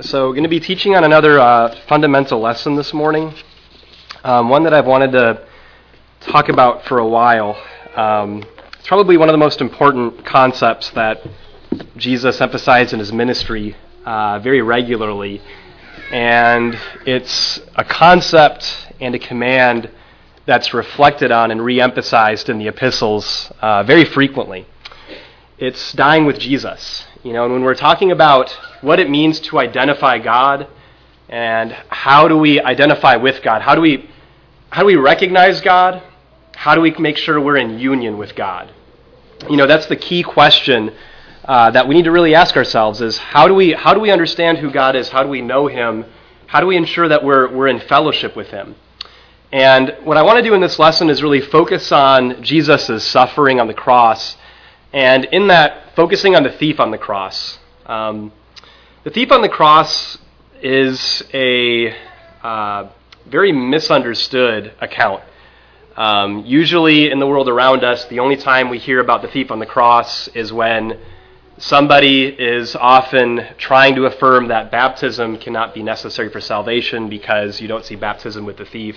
So going to be teaching on another fundamental lesson this morning, one that I've wanted to talk about for a while. It's probably one of the most important concepts that Jesus emphasized in his ministry very regularly, and it's a concept and a command that's reflected on and re-emphasized in the epistles very frequently. It's dying with Jesus. You know, and when we're talking about what it means to identify God and how do we identify with God, how do we recognize God, how do we make sure we're in union with God? You know, that's the key question that we need to really ask ourselves is how do we understand who God is? How do we know Him? How do we ensure that we're in fellowship with Him? And what I want to do in this lesson is really focus on Jesus' suffering on the cross. And in that, focusing on the thief on the cross. The thief on the cross is a very misunderstood account. Usually in the world around us, the only time we hear about the thief on the cross is when somebody is often trying to affirm that baptism cannot be necessary for salvation because you don't see baptism with the thief.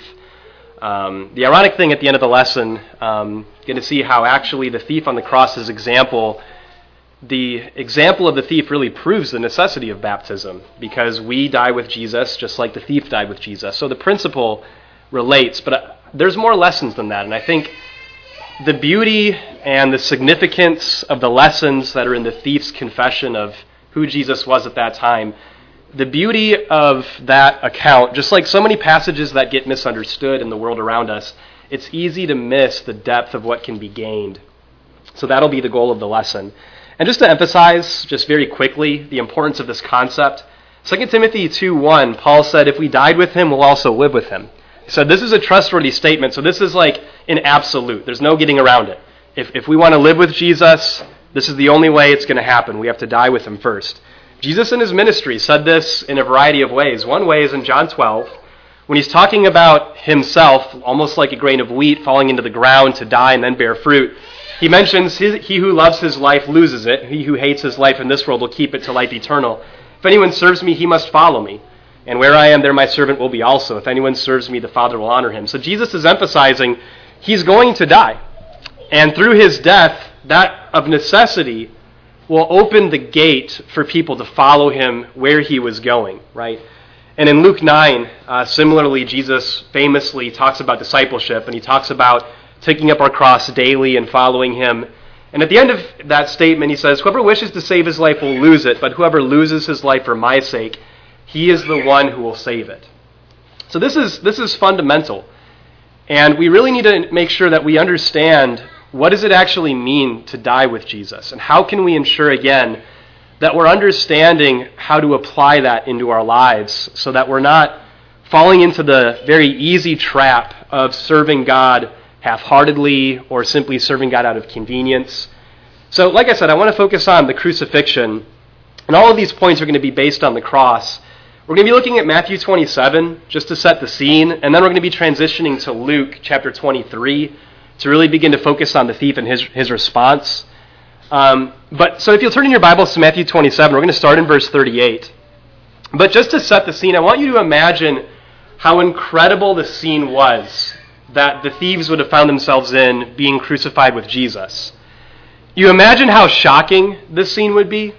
The ironic thing at the end of the lesson, going to see how actually the thief on the cross's example, the example of the thief really proves the necessity of baptism because we die with Jesus just like the thief died with Jesus. So the principle relates, but there's more lessons than that. And I think the beauty and the significance of the lessons that are in the thief's confession of who Jesus was at that time, the beauty of that account, just like so many passages that get misunderstood in the world around us, it's easy to miss the depth of what can be gained. So that'll be the goal of the lesson. And just to emphasize, just very quickly, the importance of this concept, 2 Timothy 2:1, Paul said, if we died with him, we'll also live with him. So this is a trustworthy statement. So this is like an absolute. There's no getting around it. If we want to live with Jesus, this is the only way it's going to happen. We have to die with him first. Jesus in his ministry said this in a variety of ways. One way is in John 12, when he's talking about himself, almost like a grain of wheat falling into the ground to die and then bear fruit. He mentions, he who loves his life loses it. He who hates his life in this world will keep it to life eternal. If anyone serves me, he must follow me. And where I am, there my servant will be also. If anyone serves me, the Father will honor him. So Jesus is emphasizing he's going to die. And through his death, that of necessity will open the gate for people to follow him where he was going, right? And in Luke 9, similarly, Jesus famously talks about discipleship, and he talks about taking up our cross daily and following him. And at the end of that statement, he says, whoever wishes to save his life will lose it, but whoever loses his life for my sake, he is the one who will save it. So this is fundamental. And we really need to make sure that we understand what does it actually mean to die with Jesus? And how can we ensure, again, that we're understanding how to apply that into our lives so that we're not falling into the very easy trap of serving God half-heartedly or simply serving God out of convenience? So, like I said, I want to focus on the crucifixion, and all of these points are going to be based on the cross. We're going to be looking at Matthew 27 just to set the scene, and then we're going to be transitioning to Luke chapter 23, to really begin to focus on the thief and his response. So if you'll turn in your Bibles to Matthew 27, we're going to start in verse 38. But just to set the scene, I want you to imagine how incredible the scene was that the thieves would have found themselves in being crucified with Jesus. You imagine how shocking this scene would be.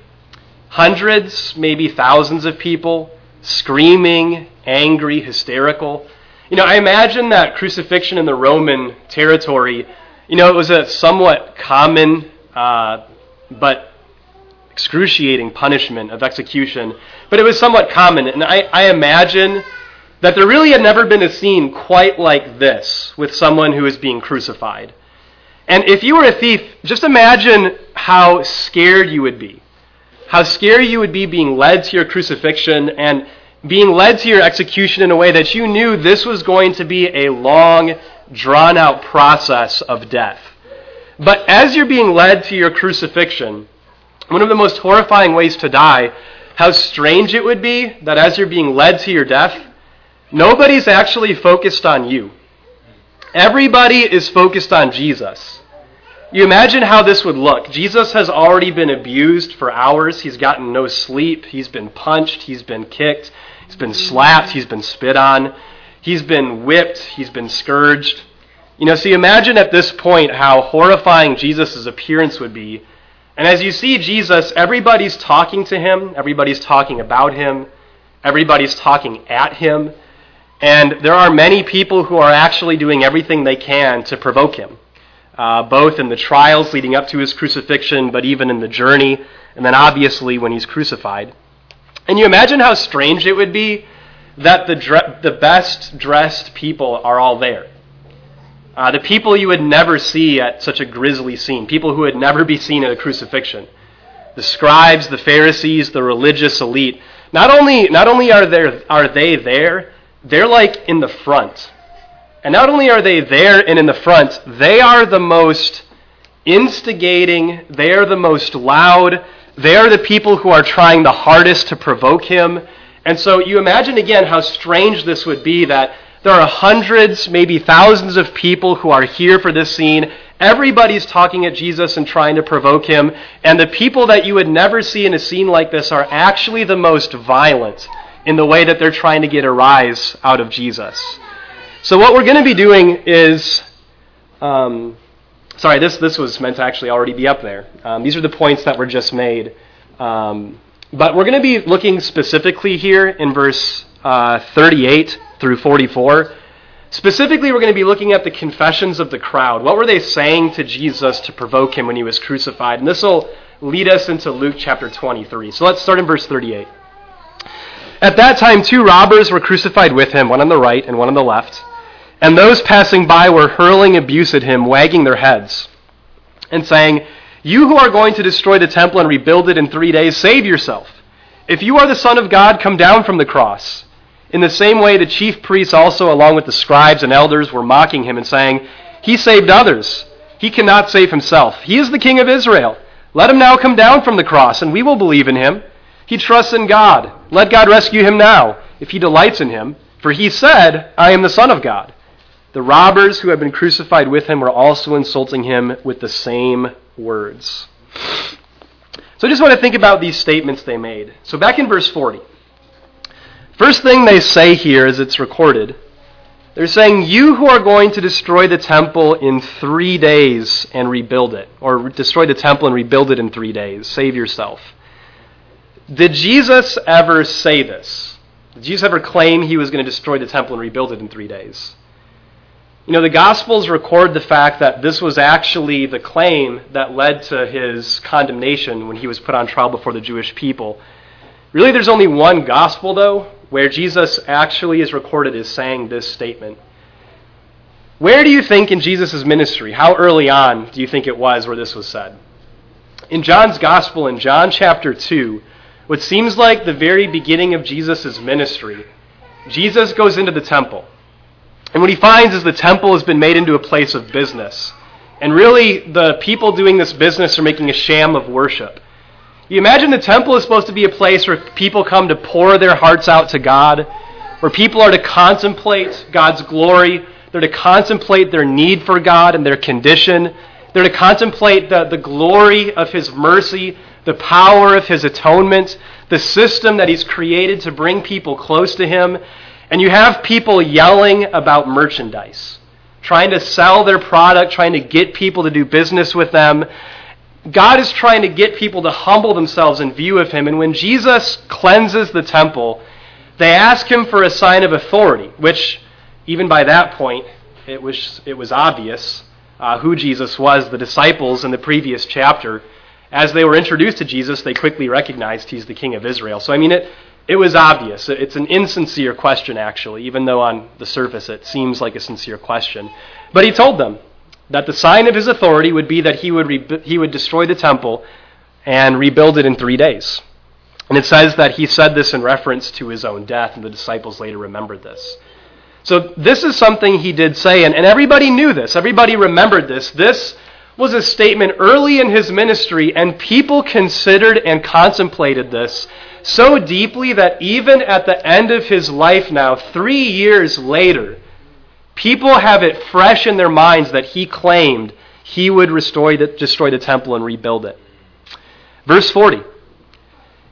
Hundreds, maybe thousands of people screaming, angry, hysterical. You know, I imagine that crucifixion in the Roman territory, you know, it was a somewhat common but excruciating punishment of execution, but it was somewhat common. And I imagine that there really had never been a scene quite like this with someone who is being crucified. And if you were a thief, just imagine how scared you would be. How scared you would be being led to your crucifixion and being led to your execution in a way that you knew this was going to be a long, drawn-out process of death. But as you're being led to your crucifixion, one of the most horrifying ways to die, how strange it would be that as you're being led to your death, nobody's actually focused on you. Everybody is focused on Jesus. You imagine how this would look. Jesus has already been abused for hours. He's gotten no sleep. He's been punched. He's been kicked. He's been slapped. He's been spit on. He's been whipped. He's been scourged. You know, so you imagine at this point how horrifying Jesus' appearance would be. And as you see Jesus, everybody's talking to him. Everybody's talking about him. Everybody's talking at him. And there are many people who are actually doing everything they can to provoke him. Both in the trials leading up to his crucifixion, but even in the journey, and then obviously when he's crucified. And you imagine how strange it would be that the best-dressed people are all there. The people you would never see at such a grisly scene, people who would never be seen at a crucifixion. The scribes, the Pharisees, the religious elite. Not only are they there, they're like in the front. And not only are they there and in the front, they are the most instigating, they are the most loud, they are the people who are trying the hardest to provoke him. And so you imagine again how strange this would be that there are hundreds, maybe thousands of people who are here for this scene. Everybody's talking at Jesus and trying to provoke him. And the people that you would never see in a scene like this are actually the most violent in the way that they're trying to get a rise out of Jesus. So what we're going to be doing is, this was meant to actually already be up there. These are the points that were just made. But we're going to be looking specifically here in verse 38 through 44. Specifically, we're going to be looking at the confessions of the crowd. What were they saying to Jesus to provoke him when he was crucified? And this will lead us into Luke chapter 23. So let's start in verse 38. At that time, two robbers were crucified with him, one on the right and one on the left. And those passing by were hurling abuse at him, wagging their heads, and saying, "You who are going to destroy the temple and rebuild it in 3 days, save yourself. If you are the Son of God, come down from the cross." In the same way, the chief priests also, along with the scribes and elders, were mocking him and saying, "He saved others. He cannot save himself. He is the King of Israel. Let him now come down from the cross, and we will believe in him. He trusts in God. Let God rescue him now, if he delights in him. For he said, 'I am the Son of God.'" The robbers who had been crucified with him were also insulting him with the same words. So I just want to think about these statements they made. So back in verse 40. First thing they say here, as it's recorded, they're saying, "You who are going to destroy the temple in 3 days and rebuild it," or "destroy the temple and rebuild it in 3 days, save yourself." Did Jesus ever say this? Did Jesus ever claim he was going to destroy the temple and rebuild it in 3 days? You know, the Gospels record the fact that this was actually the claim that led to his condemnation when he was put on trial before the Jewish people. Really, there's only one Gospel, though, where Jesus actually is recorded as saying this statement. Where do you think in Jesus' ministry, how early on do you think it was where this was said? In John's Gospel, in John chapter 2, what seems like the very beginning of Jesus' ministry, Jesus goes into the temple. And what he finds is the temple has been made into a place of business. And really, the people doing this business are making a sham of worship. You imagine the temple is supposed to be a place where people come to pour their hearts out to God, where people are to contemplate God's glory, they're to contemplate their need for God and their condition, they're to contemplate the glory of his mercy, the power of his atonement, the system that he's created to bring people close to him. And you have people yelling about merchandise, trying to sell their product, trying to get people to do business with them. God is trying to get people to humble themselves in view of him. And when Jesus cleanses the temple, they ask him for a sign of authority, which even by that point, it was obvious who Jesus was. The disciples in the previous chapter, as they were introduced to Jesus, they quickly recognized he's the King of Israel. So, I mean, it was obvious. It's an insincere question, actually, even though on the surface it seems like a sincere question. But he told them that the sign of his authority would be that he would destroy the temple and rebuild it in 3 days. And it says that he said this in reference to his own death, and the disciples later remembered this. So this is something he did say, and everybody knew this. Everybody remembered this. This was a statement early in his ministry, and people considered and contemplated this so deeply that even at the end of his life now, 3 years later, people have it fresh in their minds that he claimed he would destroy the temple and rebuild it. Verse 40,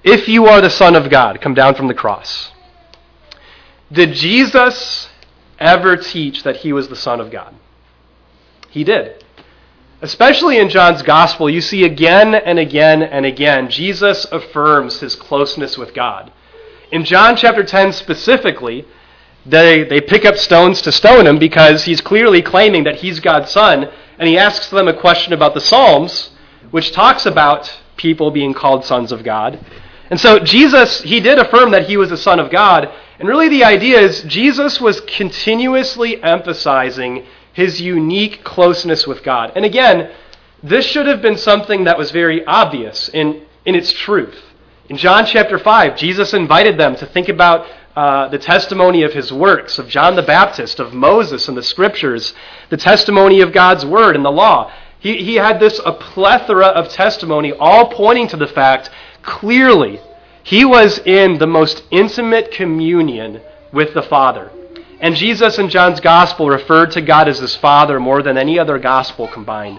if you are the Son of God, come down from the cross. Did Jesus ever teach that he was the Son of God? He did. Especially in John's Gospel, you see again and again and again, Jesus affirms his closeness with God. In John chapter 10 specifically, they pick up stones to stone him because he's clearly claiming that he's God's son, and he asks them a question about the Psalms, which talks about people being called sons of God. And so Jesus, he did affirm that he was the Son of God, and really the idea is Jesus was continuously emphasizing his unique closeness with God. And again, this should have been something that was very obvious in its truth. In John chapter 5, Jesus invited them to think about the testimony of his works, of John the Baptist, of Moses and the Scriptures, the testimony of God's Word and the law. He had a plethora of testimony, all pointing to the fact, clearly, he was in the most intimate communion with the Father. And Jesus in John's Gospel referred to God as his Father more than any other Gospel combined.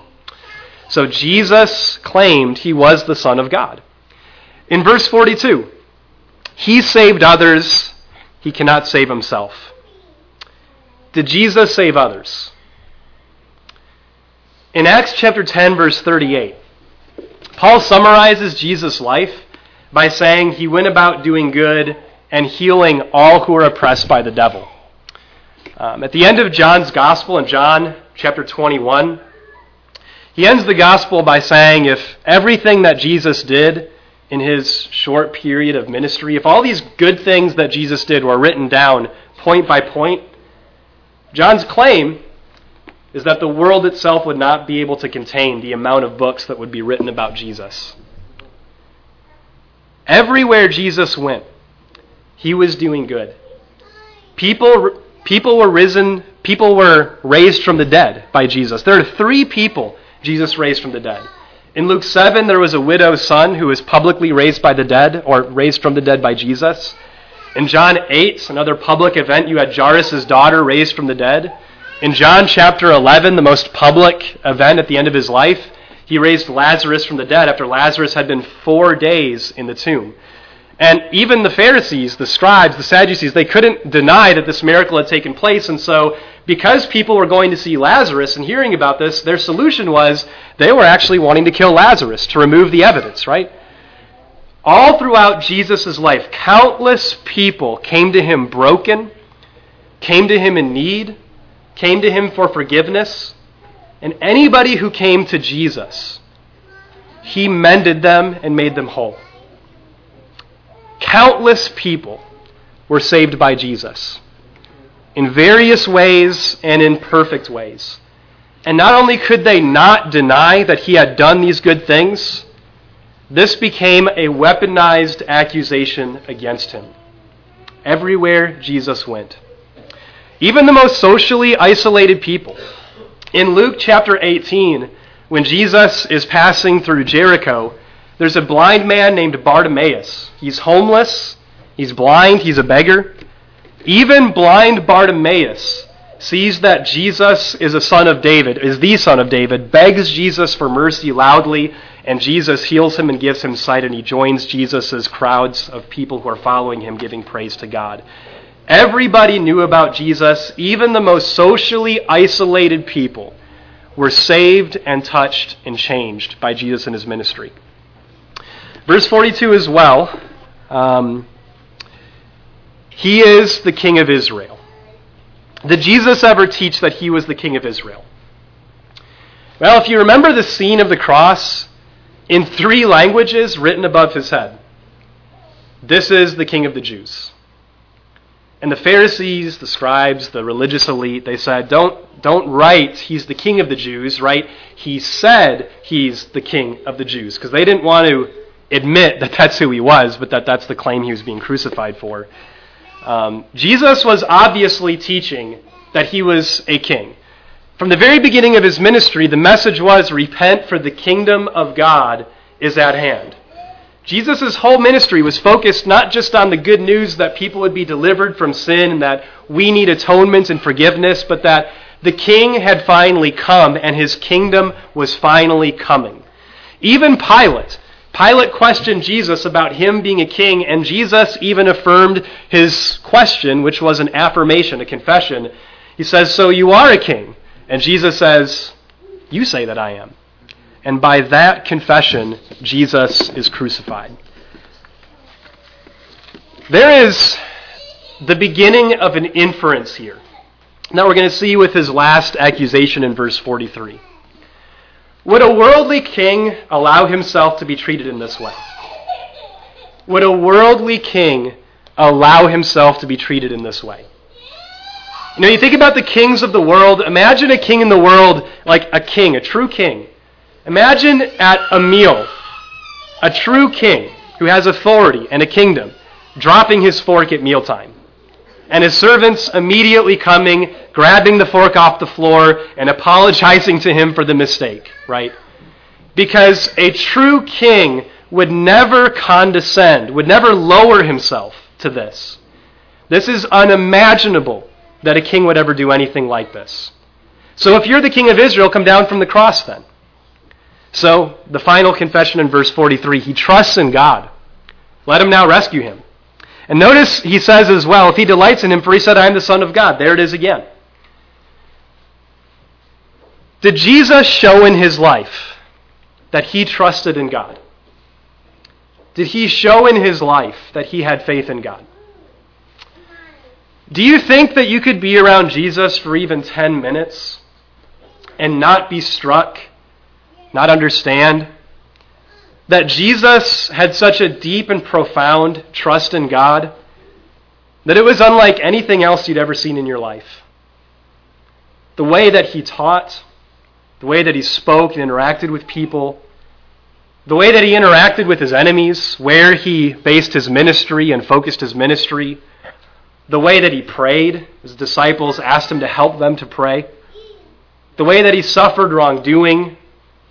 So Jesus claimed he was the Son of God. In verse 42, he saved others. He cannot save himself. Did Jesus save others? In Acts chapter 10, verse 38, Paul summarizes Jesus' life by saying he went about doing good and healing all who are oppressed by the devil. At the end of John's Gospel, in John chapter 21, he ends the Gospel by saying if everything that Jesus did in his short period of ministry, if all these good things that Jesus did were written down point by point, John's claim is that the world itself would not be able to contain the amount of books that would be written about Jesus. Everywhere Jesus went, he was doing good. People were raised from the dead by Jesus. There are three people Jesus raised from the dead. In Luke 7, there was a widow's son who was publicly raised by the dead, or raised from the dead by Jesus. In John 8, another public event, you had Jairus' daughter raised from the dead. In John chapter 11, the most public event at the end of his life, he raised Lazarus from the dead after Lazarus had been 4 days in the tomb. And even the Pharisees, the scribes, the Sadducees, they couldn't deny that this miracle had taken place. And so because people were going to see Lazarus and hearing about this, their solution was they were actually wanting to kill Lazarus to remove the evidence, right? All throughout Jesus' life, countless people came to him broken, came to him in need, came to him for forgiveness. And anybody who came to Jesus, he mended them and made them whole. Countless people were saved by Jesus in various ways and in perfect ways. And not only could they not deny that he had done these good things, this became a weaponized accusation against him. Everywhere Jesus went. Even the most socially isolated people. In Luke chapter 18, when Jesus is passing through Jericho, there's a blind man named Bartimaeus. He's homeless, he's blind, he's a beggar. Even blind Bartimaeus sees that Jesus is a son of David, is the son of David, begs Jesus for mercy loudly, and Jesus heals him and gives him sight, and he joins Jesus' crowds of people who are following him, giving praise to God. Everybody knew about Jesus. Even the most socially isolated people were saved and touched and changed by Jesus and his ministry. Verse 42 as well, he is the King of Israel. Did Jesus ever teach that he was the King of Israel? Well, if you remember the scene of the cross in 3 languages written above his head, this is the King of the Jews. And the Pharisees, the scribes, the religious elite, they said, don't write, he's the King of the Jews, write, he said he's the King of the Jews, because they didn't want to admit that that's who he was, but that's the claim he was being crucified for. Jesus was obviously teaching that he was a king. From the very beginning of his ministry, the message was, repent for the kingdom of God is at hand. Jesus' whole ministry was focused not just on the good news that people would be delivered from sin and that we need atonement and forgiveness, but that The king had finally come, and his kingdom was finally coming. Even Pilate questioned Jesus about him being a king, and Jesus even affirmed his question, which was an affirmation, a confession. He says, "So you are a king." And Jesus says, "You say that I am." And by that confession, Jesus is crucified. There is the beginning of an inference here. Now we're going to see with his last accusation in verse 43. Would a worldly king allow himself to be treated in this way? Would a worldly king allow himself to be treated in this way? You know, you think about the kings of the world. Imagine a king in the world, like a king, a true king. Imagine at a meal, a true king who has authority and a kingdom dropping his fork at mealtime, and his servants immediately coming, grabbing the fork off the floor, and apologizing to him for the mistake, right? Because a true king would never condescend, would never lower himself to this. This is unimaginable that a king would ever do anything like this. So if you're the king of Israel, come down from the cross then. So the final confession in verse 43, he trusts in God. Let him now rescue him. And notice he says as well, if he delights in him, for he said, "I am the Son of God." There it is again. Did Jesus show in his life that he trusted in God? Did he show in his life that he had faith in God? Do you think that you could be around Jesus for even 10 minutes and not be struck, not understand that Jesus had such a deep and profound trust in God that it was unlike anything else you'd ever seen in your life? The way that he taught, the way that he spoke and interacted with people, the way that he interacted with his enemies, where he based his ministry and focused his ministry, the way that he prayed, his disciples asked him to help them to pray, the way that he suffered wrongdoing,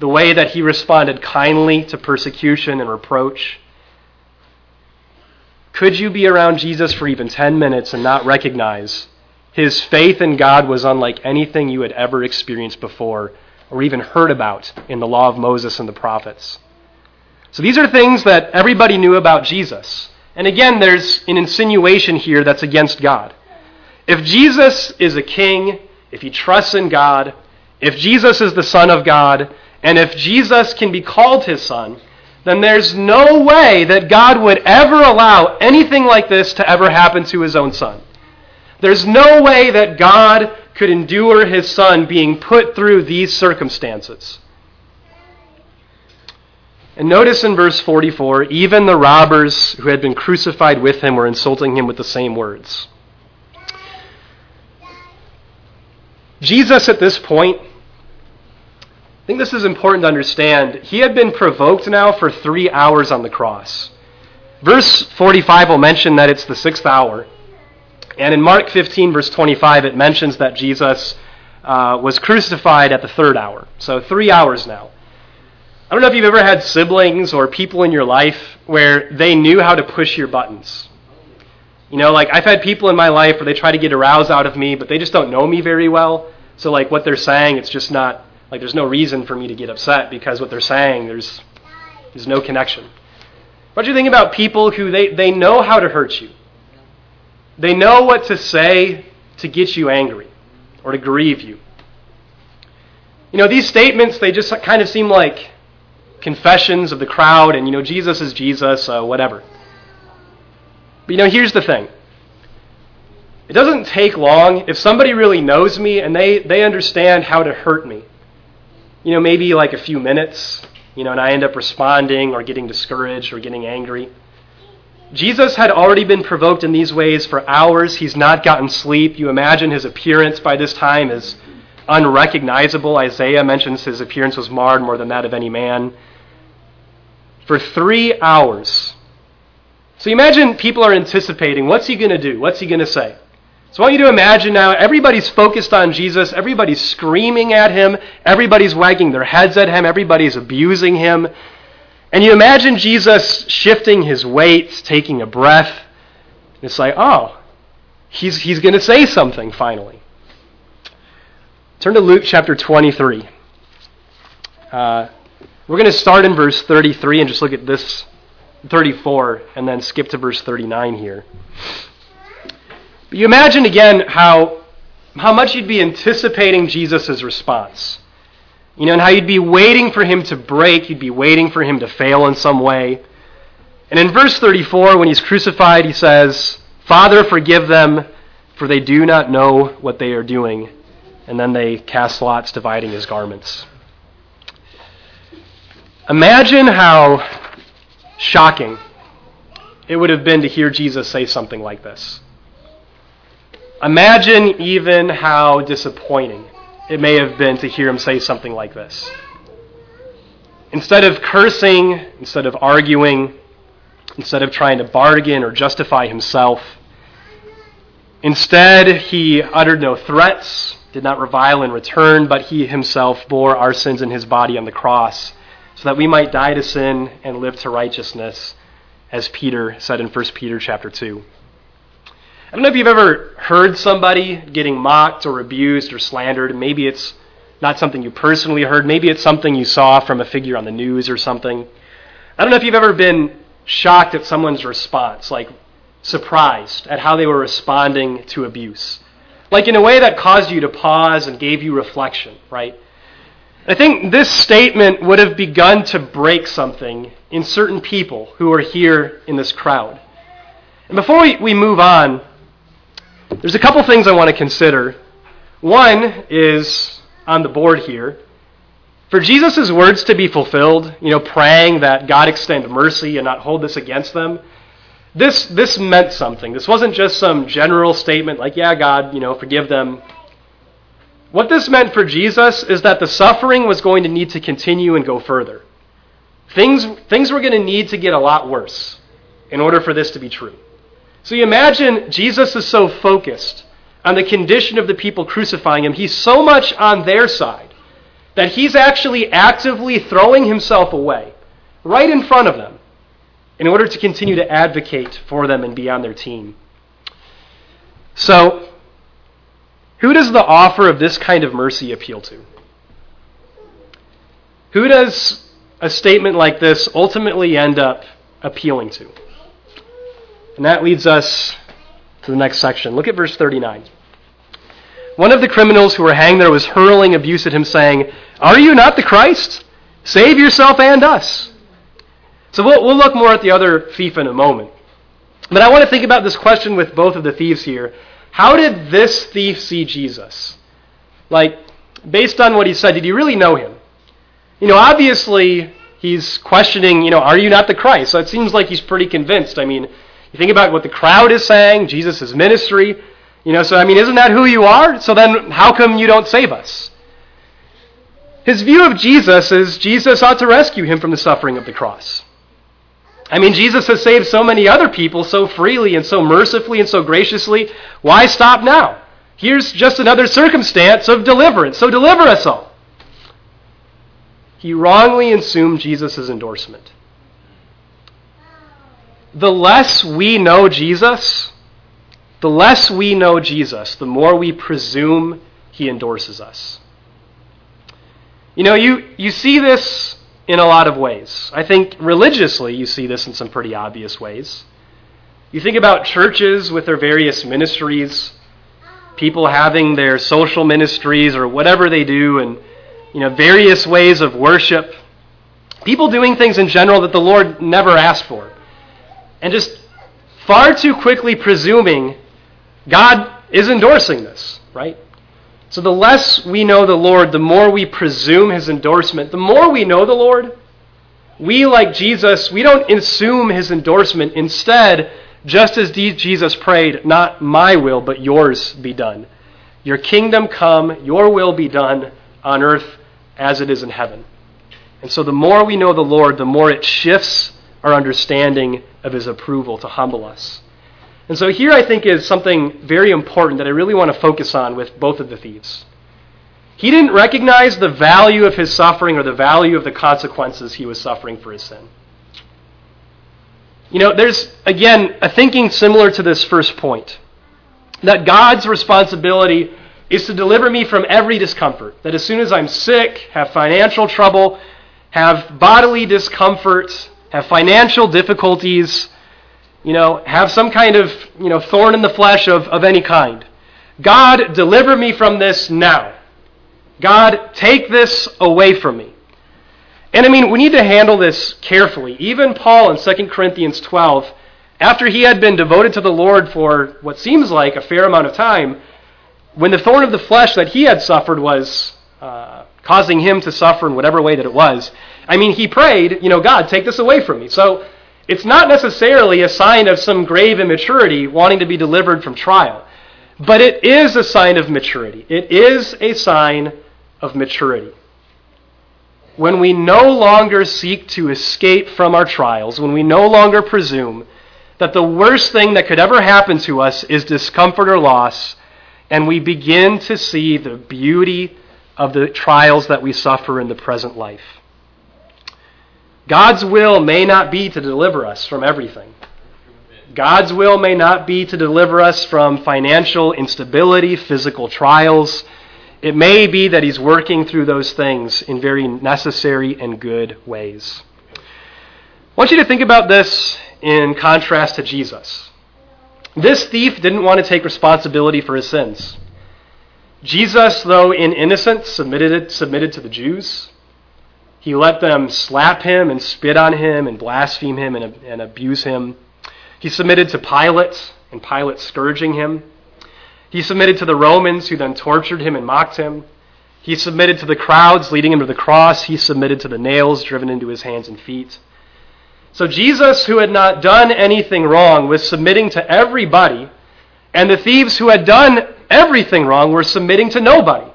the way that he responded kindly to persecution and reproach. Could you be around Jesus for even 10 minutes and not recognize his faith in God was unlike anything you had ever experienced before or even heard about in the law of Moses and the prophets? So these are things that everybody knew about Jesus. And again, there's an insinuation here that's against God. If Jesus is a king, if he trusts in God, if Jesus is the Son of God, and if Jesus can be called his son, then there's no way that God would ever allow anything like this to ever happen to his own son. There's no way that God could endure his son being put through these circumstances. And notice in verse 44, even the robbers who had been crucified with him were insulting him with the same words. Jesus at this point, I think this is important to understand. He had been provoked now for 3 hours on the cross. Verse 45 will mention that it's the sixth hour. And in Mark 15, verse 25, it mentions that Jesus was crucified at the third hour. So 3 hours now. I don't know if you've ever had siblings or people in your life where they knew how to push your buttons. You know, like I've had people in my life where they try to get a rouse out of me, but they just don't know me very well. So like what they're saying, it's just not... like there's no reason for me to get upset because what they're saying, there's no connection. What do you think about people who they know how to hurt you? They know what to say to get you angry or to grieve you. You know, these statements, they just kind of seem like confessions of the crowd and, you know, Jesus is Jesus, so whatever. But, you know, here's the thing. It doesn't take long. If somebody really knows me and they understand how to hurt me, you know, maybe like a few minutes, you know, and I end up responding or getting discouraged or getting angry. Jesus had already been provoked in these ways for hours. He's not gotten sleep. You imagine his appearance by this time is unrecognizable. Isaiah mentions his appearance was marred more than that of any man. For 3 hours. So you imagine people are anticipating, what's he going to do? What's he going to say? So I want you to imagine now, everybody's focused on Jesus, everybody's screaming at him, everybody's wagging their heads at him, everybody's abusing him. And you imagine Jesus shifting his weight, taking a breath. It's like, oh, he's going to say something finally. Turn to Luke chapter 23. We're going to start in verse 33 and just look at this 34 and then skip to verse 39 here. But you imagine again how much you'd be anticipating Jesus' response. You know, and how you'd be waiting for him to break, you'd be waiting for him to fail in some way. And in verse 34, when he's crucified, he says, "Father, forgive them, for they do not know what they are doing." And then they cast lots, dividing his garments. Imagine how shocking it would have been to hear Jesus say something like this. Imagine even how disappointing it may have been to hear him say something like this. Instead of cursing, instead of arguing, instead of trying to bargain or justify himself, instead he uttered no threats, did not revile in return, but he himself bore our sins in his body on the cross, so that we might die to sin and live to righteousness, as Peter said in 1 Peter chapter 2. I don't know if you've ever heard somebody getting mocked or abused or slandered. Maybe it's not something you personally heard. Maybe it's something you saw from a figure on the news or something. I don't know if you've ever been shocked at someone's response, like surprised at how they were responding to abuse. Like in a way that caused you to pause and gave you reflection, right? I think this statement would have begun to break something in certain people who are here in this crowd. And before we move on, there's a couple things I want to consider. One is on the board here. For Jesus' words to be fulfilled, you know, praying that God extend mercy and not hold this against them, this meant something. This wasn't just some general statement like, yeah, God, you know, forgive them. What this meant for Jesus is that the suffering was going to need to continue and go further. Things were going to need to get a lot worse in order for this to be true. So you imagine Jesus is so focused on the condition of the people crucifying him. He's so much on their side that he's actually actively throwing himself away right in front of them in order to continue to advocate for them and be on their team. So who does the offer of this kind of mercy appeal to? Who does a statement like this ultimately end up appealing to? And that leads us to the next section. Look at verse 39. One of the criminals who were hanged there was hurling abuse at him, saying, "Are you not the Christ? Save yourself and us." So we'll look more at the other thief in a moment. But I want to think about this question with both of the thieves here. How did this thief see Jesus? Like, based on what he said, did he really know him? You know, obviously, he's questioning, you know, "Are you not the Christ?" So it seems like he's pretty convinced. I mean, you think about what the crowd is saying, Jesus' ministry, you know, so I mean, isn't that who you are? So then how come you don't save us? His view of Jesus is Jesus ought to rescue him from the suffering of the cross. I mean, Jesus has saved so many other people so freely and so mercifully and so graciously. Why stop now? Here's just another circumstance of deliverance, so deliver us all. He wrongly assumed Jesus' endorsement. The less we know Jesus, the more we presume he endorses us. You know, you see this in a lot of ways. I think religiously you see this in some pretty obvious ways. You think about churches with their various ministries, people having their social ministries or whatever they do, and you know, various ways of worship. People doing things in general that the Lord never asked for. And just far too quickly presuming God is endorsing this, right? So the less we know the Lord, the more we presume his endorsement. The more we know the Lord, we, like Jesus, we don't assume his endorsement. Instead, just as Jesus prayed, "Not my will, but yours be done. Your kingdom come, your will be done on earth as it is in heaven." And so the more we know the Lord, the more it shifts our understanding of his approval to humble us. And so here I think is something very important that I really want to focus on with both of the thieves. He didn't recognize the value of his suffering or the value of the consequences he was suffering for his sin. You know, there's, again, a thinking similar to this first point, that God's responsibility is to deliver me from every discomfort, that as soon as I'm sick, have financial trouble, have bodily discomfort, have financial difficulties, have some kind of, thorn in the flesh of any kind. God, deliver me from this now. God, take this away from me. And we need to handle this carefully. Even Paul in 2 Corinthians 12, after he had been devoted to the Lord for what seems like a fair amount of time, when the thorn of the flesh that he had suffered was causing him to suffer in whatever way that it was, he prayed, God, take this away from me. So it's not necessarily a sign of some grave immaturity wanting to be delivered from trial, but it is a sign of maturity. It is a sign of maturity. When we no longer seek to escape from our trials, when we no longer presume that the worst thing that could ever happen to us is discomfort or loss, and we begin to see the beauty of the trials that we suffer in the present life. God's will may not be to deliver us from everything. God's will may not be to deliver us from financial instability, physical trials. It may be that he's working through those things in very necessary and good ways. I want you to think about this in contrast to Jesus. This thief didn't want to take responsibility for his sins. Jesus, though in innocence, submitted to the Jews. He let them slap him and spit on him and blaspheme him and abuse him. He submitted to Pilate, and Pilate scourging him. He submitted to the Romans, who then tortured him and mocked him. He submitted to the crowds leading him to the cross. He submitted to the nails driven into his hands and feet. So Jesus, who had not done anything wrong, was submitting to everybody, and the thieves who had done everything wrong were submitting to nobody.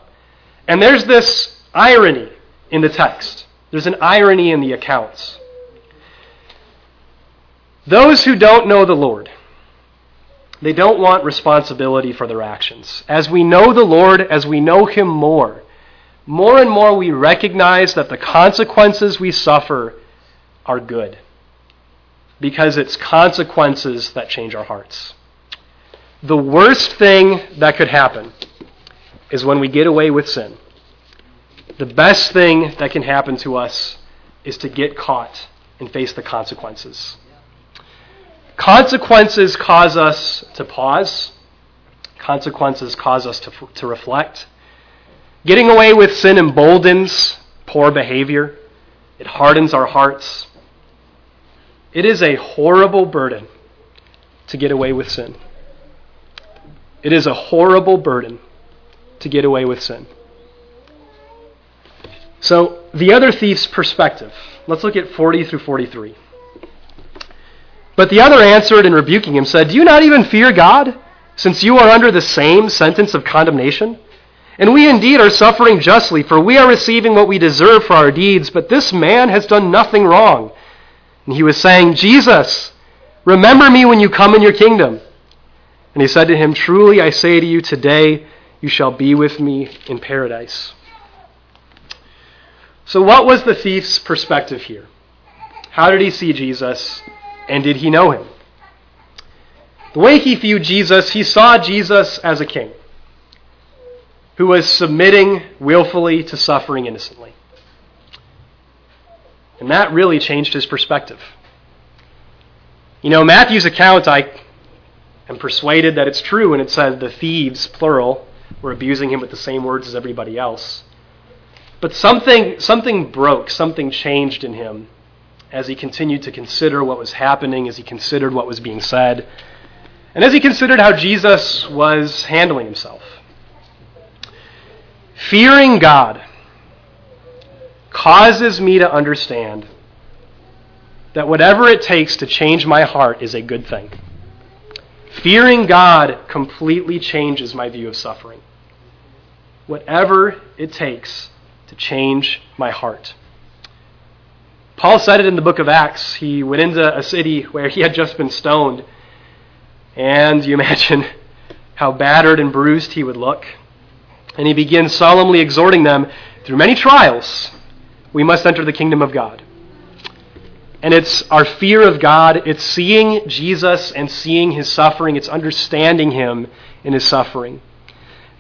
And there's this irony in the text. There's an irony in the accounts. Those who don't know the Lord, they don't want responsibility for their actions. As we know the Lord, as we know him more and more we recognize that the consequences we suffer are good, because it's consequences that change our hearts. The worst thing that could happen is when we get away with sin. The best thing that can happen to us is to get caught and face the consequences. Consequences cause us to pause. Consequences cause us to reflect. Getting away with sin emboldens poor behavior. It hardens our hearts. It is a horrible burden to get away with sin. It is a horrible burden to get away with sin. So, the other thief's perspective. Let's look at 40 through 43. But the other answered and rebuking him said, "Do you not even fear God, since you are under the same sentence of condemnation? And we indeed are suffering justly, for we are receiving what we deserve for our deeds, but this man has done nothing wrong." And he was saying, "Jesus, remember me when you come in your kingdom." And he said to him, "Truly I say to you, today you shall be with me in paradise." So what was the thief's perspective here? How did he see Jesus? And did he know him? The way he viewed Jesus, he saw Jesus as a king who was submitting willfully to suffering innocently. And that really changed his perspective. Matthew's account, I am persuaded that it's true when it said the thieves, plural, were abusing him with the same words as everybody else. But something broke, something changed in him as he continued to consider what was happening, as he considered what was being said, and as he considered how Jesus was handling himself. Fearing God causes me to understand that whatever it takes to change my heart is a good thing. Fearing God completely changes my view of suffering. Whatever it takes to change my heart. Paul said it in the book of Acts. He went into a city where he had just been stoned. And you imagine how battered and bruised he would look. And he begins solemnly exhorting them, through many trials, we must enter the kingdom of God. And it's our fear of God, it's seeing Jesus and seeing his suffering, it's understanding him in his suffering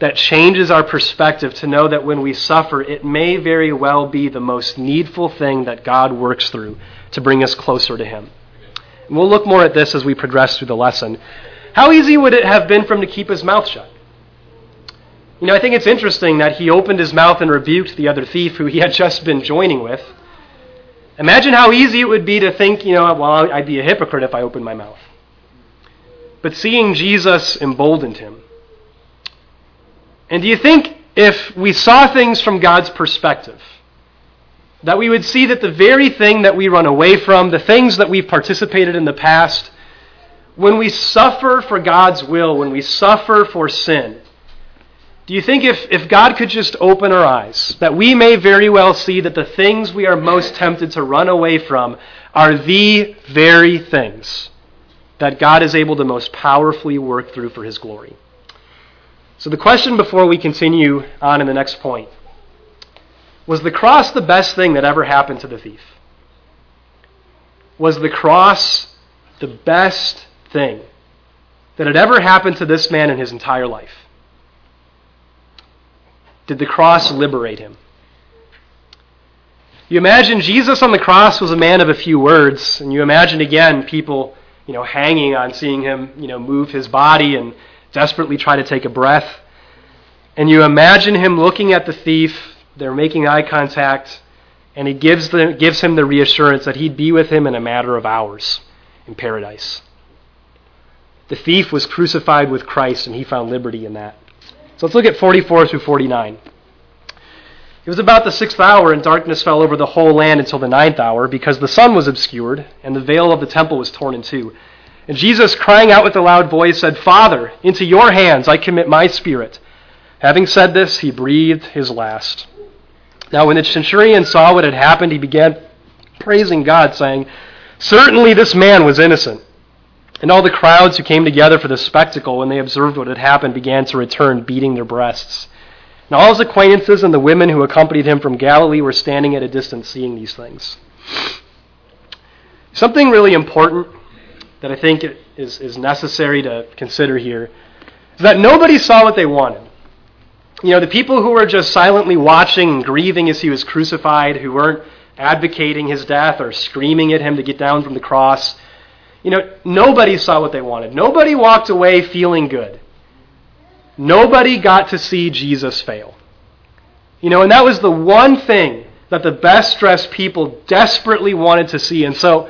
that changes our perspective to know that when we suffer, it may very well be the most needful thing that God works through to bring us closer to Him. And we'll look more at this as we progress through the lesson. How easy would it have been for him to keep his mouth shut? You know, I think it's interesting that he opened his mouth and rebuked the other thief who he had just been joining with. Imagine how easy it would be to think, you know, well, I'd be a hypocrite if I opened my mouth. But seeing Jesus emboldened him. And do you think if we saw things from God's perspective, that we would see that the very thing that we run away from, the things that we've participated in the past, when we suffer for God's will, when we suffer for sin, do you think if God could just open our eyes, that we may very well see that the things we are most tempted to run away from are the very things that God is able to most powerfully work through for His glory? So the question before we continue on in the next point, was the cross the best thing that ever happened to the thief? Was the cross the best thing that had ever happened to this man in his entire life? Did the cross liberate him? You imagine Jesus on the cross was a man of a few words, and you imagine again people, you know, hanging on seeing him, you know, move his body and desperately try to take a breath. And you imagine him looking at the thief, they're making eye contact, and he gives him the reassurance that he'd be with him in a matter of hours in paradise. The thief was crucified with Christ, and he found liberty in that. So let's look at 44 through 49. It was about the 6th hour, and darkness fell over the whole land until the 9th hour, because the sun was obscured, and the veil of the temple was torn in two. And Jesus, crying out with a loud voice, said, "Father, into your hands I commit my spirit." Having said this, he breathed his last. Now when the centurion saw what had happened, he began praising God, saying, "Certainly this man was innocent." And all the crowds who came together for the spectacle, when they observed what had happened, began to return, beating their breasts. And all his acquaintances and the women who accompanied him from Galilee were standing at a distance seeing these things. Something really important that I think is necessary to consider here is that nobody saw what they wanted. You know, the people who were just silently watching and grieving as he was crucified, who weren't advocating his death or screaming at him to get down from the cross, you know, nobody saw what they wanted. Nobody walked away feeling good. Nobody got to see Jesus fail. You know, and that was the one thing that the best-dressed people desperately wanted to see. And so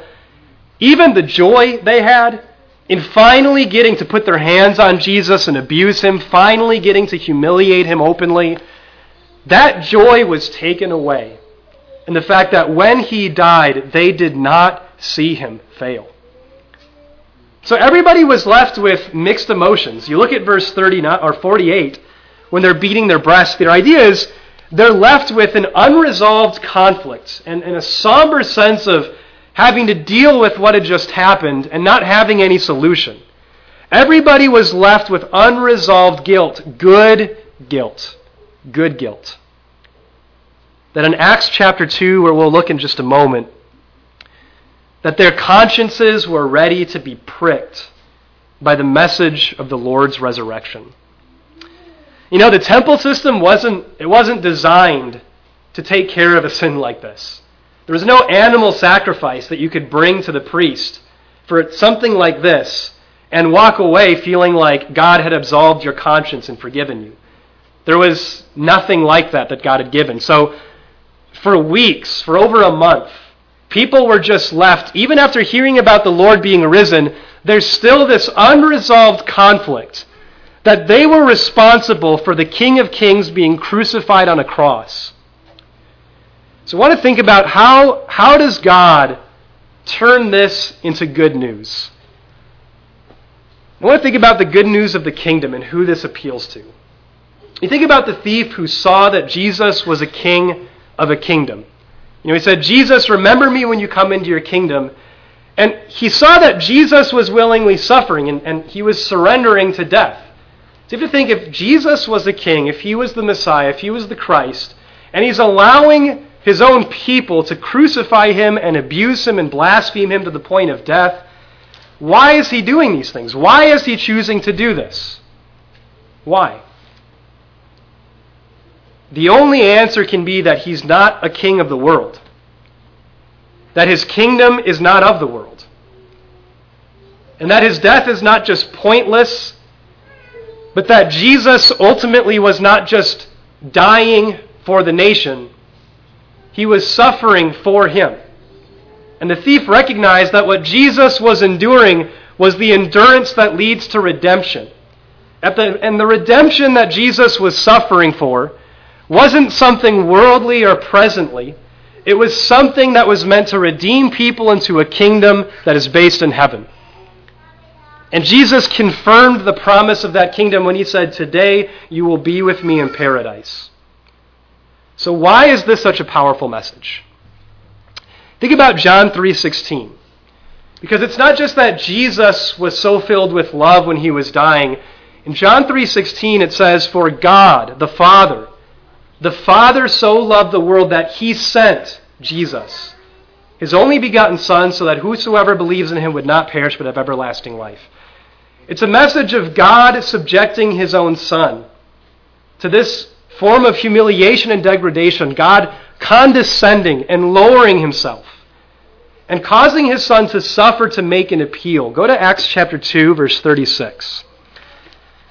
even the joy they had in finally getting to put their hands on Jesus and abuse him, finally getting to humiliate him openly, that joy was taken away. And the fact that when he died, they did not see him fail. So everybody was left with mixed emotions. You look at verse 39 or 48, when they're beating their breasts, their idea is they're left with an unresolved conflict and a somber sense of having to deal with what had just happened and not having any solution. Everybody was left with unresolved guilt, good guilt. That in Acts chapter 2, where we'll look in just a moment, that their consciences were ready to be pricked by the message of the Lord's resurrection. You know, the temple system wasn't designed to take care of a sin like this. There was no animal sacrifice that you could bring to the priest for something like this and walk away feeling like God had absolved your conscience and forgiven you. There was nothing like that God had given. So for weeks, for over a month, people were just left, even after hearing about the Lord being risen, there's still this unresolved conflict that they were responsible for the King of Kings being crucified on a cross. So I want to think about how does God turn this into good news? I want to think about the good news of the kingdom and who this appeals to. You think about the thief who saw that Jesus was a king of a kingdom. You know, he said, "Jesus, remember me when you come into your kingdom." And he saw that Jesus was willingly suffering and he was surrendering to death. So you have to think, if Jesus was the king, if he was the Messiah, if he was the Christ, and he's allowing his own people to crucify him and abuse him and blaspheme him to the point of death, why is he doing these things? Why is he choosing to do this? Why? the only answer can be that he's not a king of the world, that his kingdom is not of the world, and that his death is not just pointless, but that Jesus ultimately was not just dying for the nation, he was suffering for him. And the thief recognized that what Jesus was enduring was the endurance that leads to redemption. And the redemption that Jesus was suffering for wasn't something worldly or presently. It was something that was meant to redeem people into a kingdom that is based in heaven. And Jesus confirmed the promise of that kingdom when he said, "Today you will be with me in paradise." So why is this such a powerful message? Think about John 3:16. Because it's not just that Jesus was so filled with love when he was dying. In John 3:16 it says, "For God, the Father so loved the world that he sent Jesus, his only begotten Son, so that whosoever believes in him would not perish but have everlasting life." It's a message of God subjecting his own Son to this form of humiliation and degradation, God condescending and lowering himself and causing his Son to suffer to make an appeal. Go to Acts chapter 2, verse 36.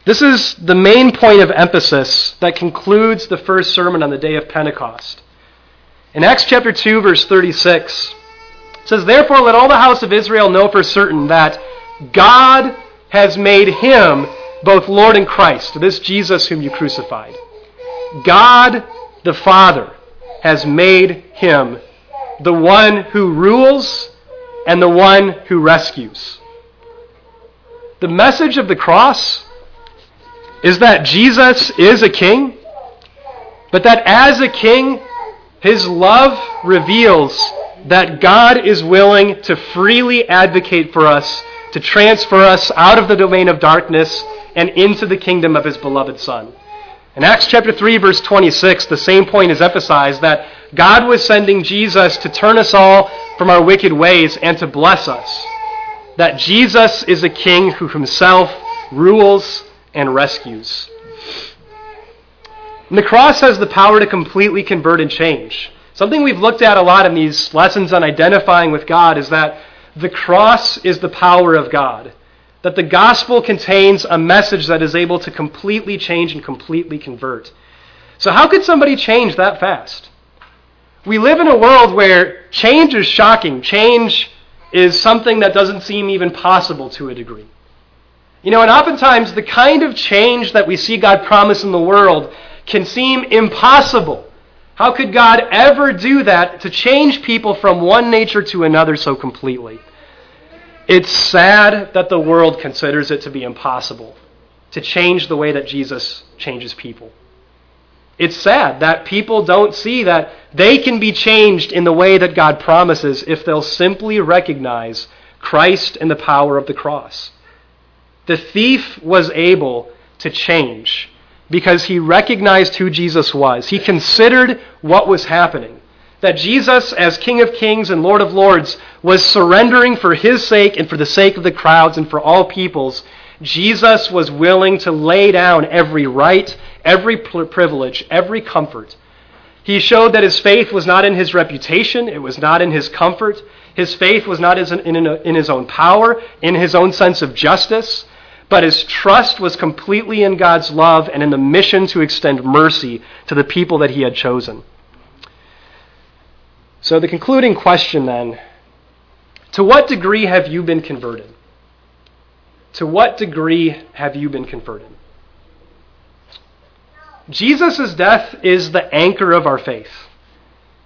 This is the main point of emphasis that concludes the first sermon on the day of Pentecost. In Acts chapter 2, verse 36, it says, "Therefore let all the house of Israel know for certain that God has made him both Lord and Christ, this Jesus whom you crucified. God the Father has made him the one who rules and the one who rescues." The message of the cross is that Jesus is a king, but that as a king, his love reveals that God is willing to freely advocate for us, to transfer us out of the domain of darkness and into the kingdom of his beloved Son. In Acts chapter 3, verse 26, the same point is emphasized, that God was sending Jesus to turn us all from our wicked ways and to bless us. That Jesus is a king who himself rules and rescues. And the cross has the power to completely convert and change. Something we've looked at a lot in these lessons on identifying with God is that the cross is the power of God. That the gospel contains a message that is able to completely change and completely convert. So how could somebody change that fast? We live in a world where change is shocking. Change is something that doesn't seem even possible to a degree. And oftentimes the kind of change that we see God promise in the world can seem impossible. How could God ever do that, to change people from one nature to another so completely? It's sad that the world considers it to be impossible to change the way that Jesus changes people. It's sad that people don't see that they can be changed in the way that God promises if they'll simply recognize Christ and the power of the cross. The thief was able to change because he recognized who Jesus was. He considered what was happening. That Jesus, as King of Kings and Lord of Lords, was surrendering for his sake and for the sake of the crowds and for all peoples. Jesus was willing to lay down every right, every privilege, every comfort. He showed that his faith was not in his reputation, it was not in his comfort. His faith was not in his own power, in his own sense of justice, but his trust was completely in God's love and in the mission to extend mercy to the people that he had chosen. So the concluding question then, to what degree have you been converted? To what degree have you been converted? Jesus' death is the anchor of our faith.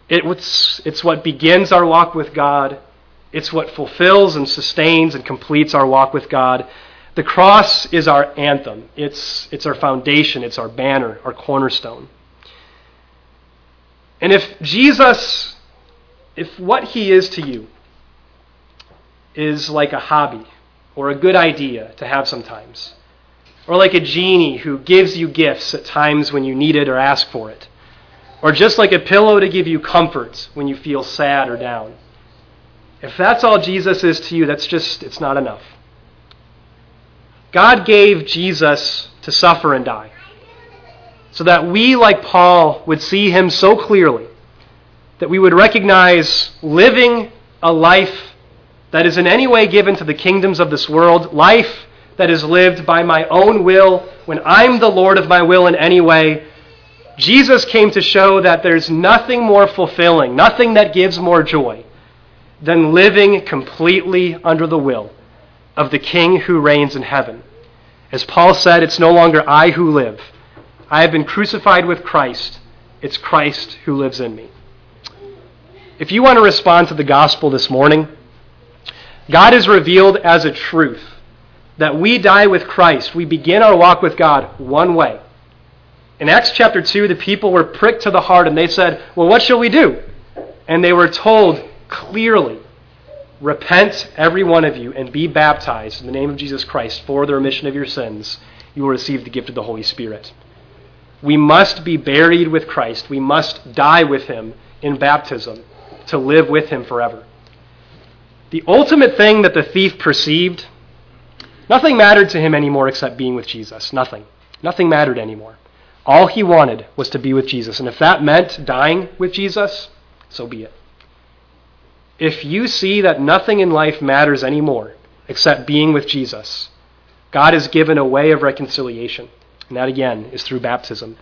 It's what begins our walk with God. It's what fulfills and sustains and completes our walk with God. The cross is our anthem. It's our foundation. It's our banner, our cornerstone. And if Jesus... if what he is to you is like a hobby or a good idea to have sometimes, or like a genie who gives you gifts at times when you need it or ask for it, or just like a pillow to give you comfort when you feel sad or down, if that's all Jesus is to you, it's not enough. God gave Jesus to suffer and die so that we, like Paul, would see him so clearly that we would recognize living a life that is in any way given to the kingdoms of this world, life that is lived by my own will, when I'm the Lord of my will in any way. Jesus came to show that there's nothing more fulfilling, nothing that gives more joy than living completely under the will of the King who reigns in heaven. As Paul said, it's no longer I who live. I have been crucified with Christ. It's Christ who lives in me. If you want to respond to the gospel this morning, God is revealed as a truth that we die with Christ. We begin our walk with God one way. In Acts chapter 2, the people were pricked to the heart and they said, well, what shall we do? And they were told clearly, repent every one of you and be baptized in the name of Jesus Christ for the remission of your sins. You will receive the gift of the Holy Spirit. We must be buried with Christ. We must die with him in baptism to live with him forever. The ultimate thing that the thief perceived, nothing mattered to him anymore except being with Jesus. Nothing. Nothing mattered anymore. All he wanted was to be with Jesus. And if that meant dying with Jesus, so be it. If you see that nothing in life matters anymore except being with Jesus, God has given a way of reconciliation. And that, again, is through baptism.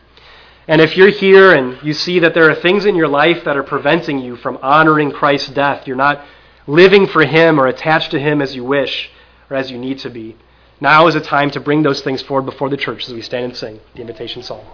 And if you're here and you see that there are things in your life that are preventing you from honoring Christ's death, you're not living for him or attached to him as you wish or as you need to be, now is a time to bring those things forward before the church as we stand and sing the invitation song.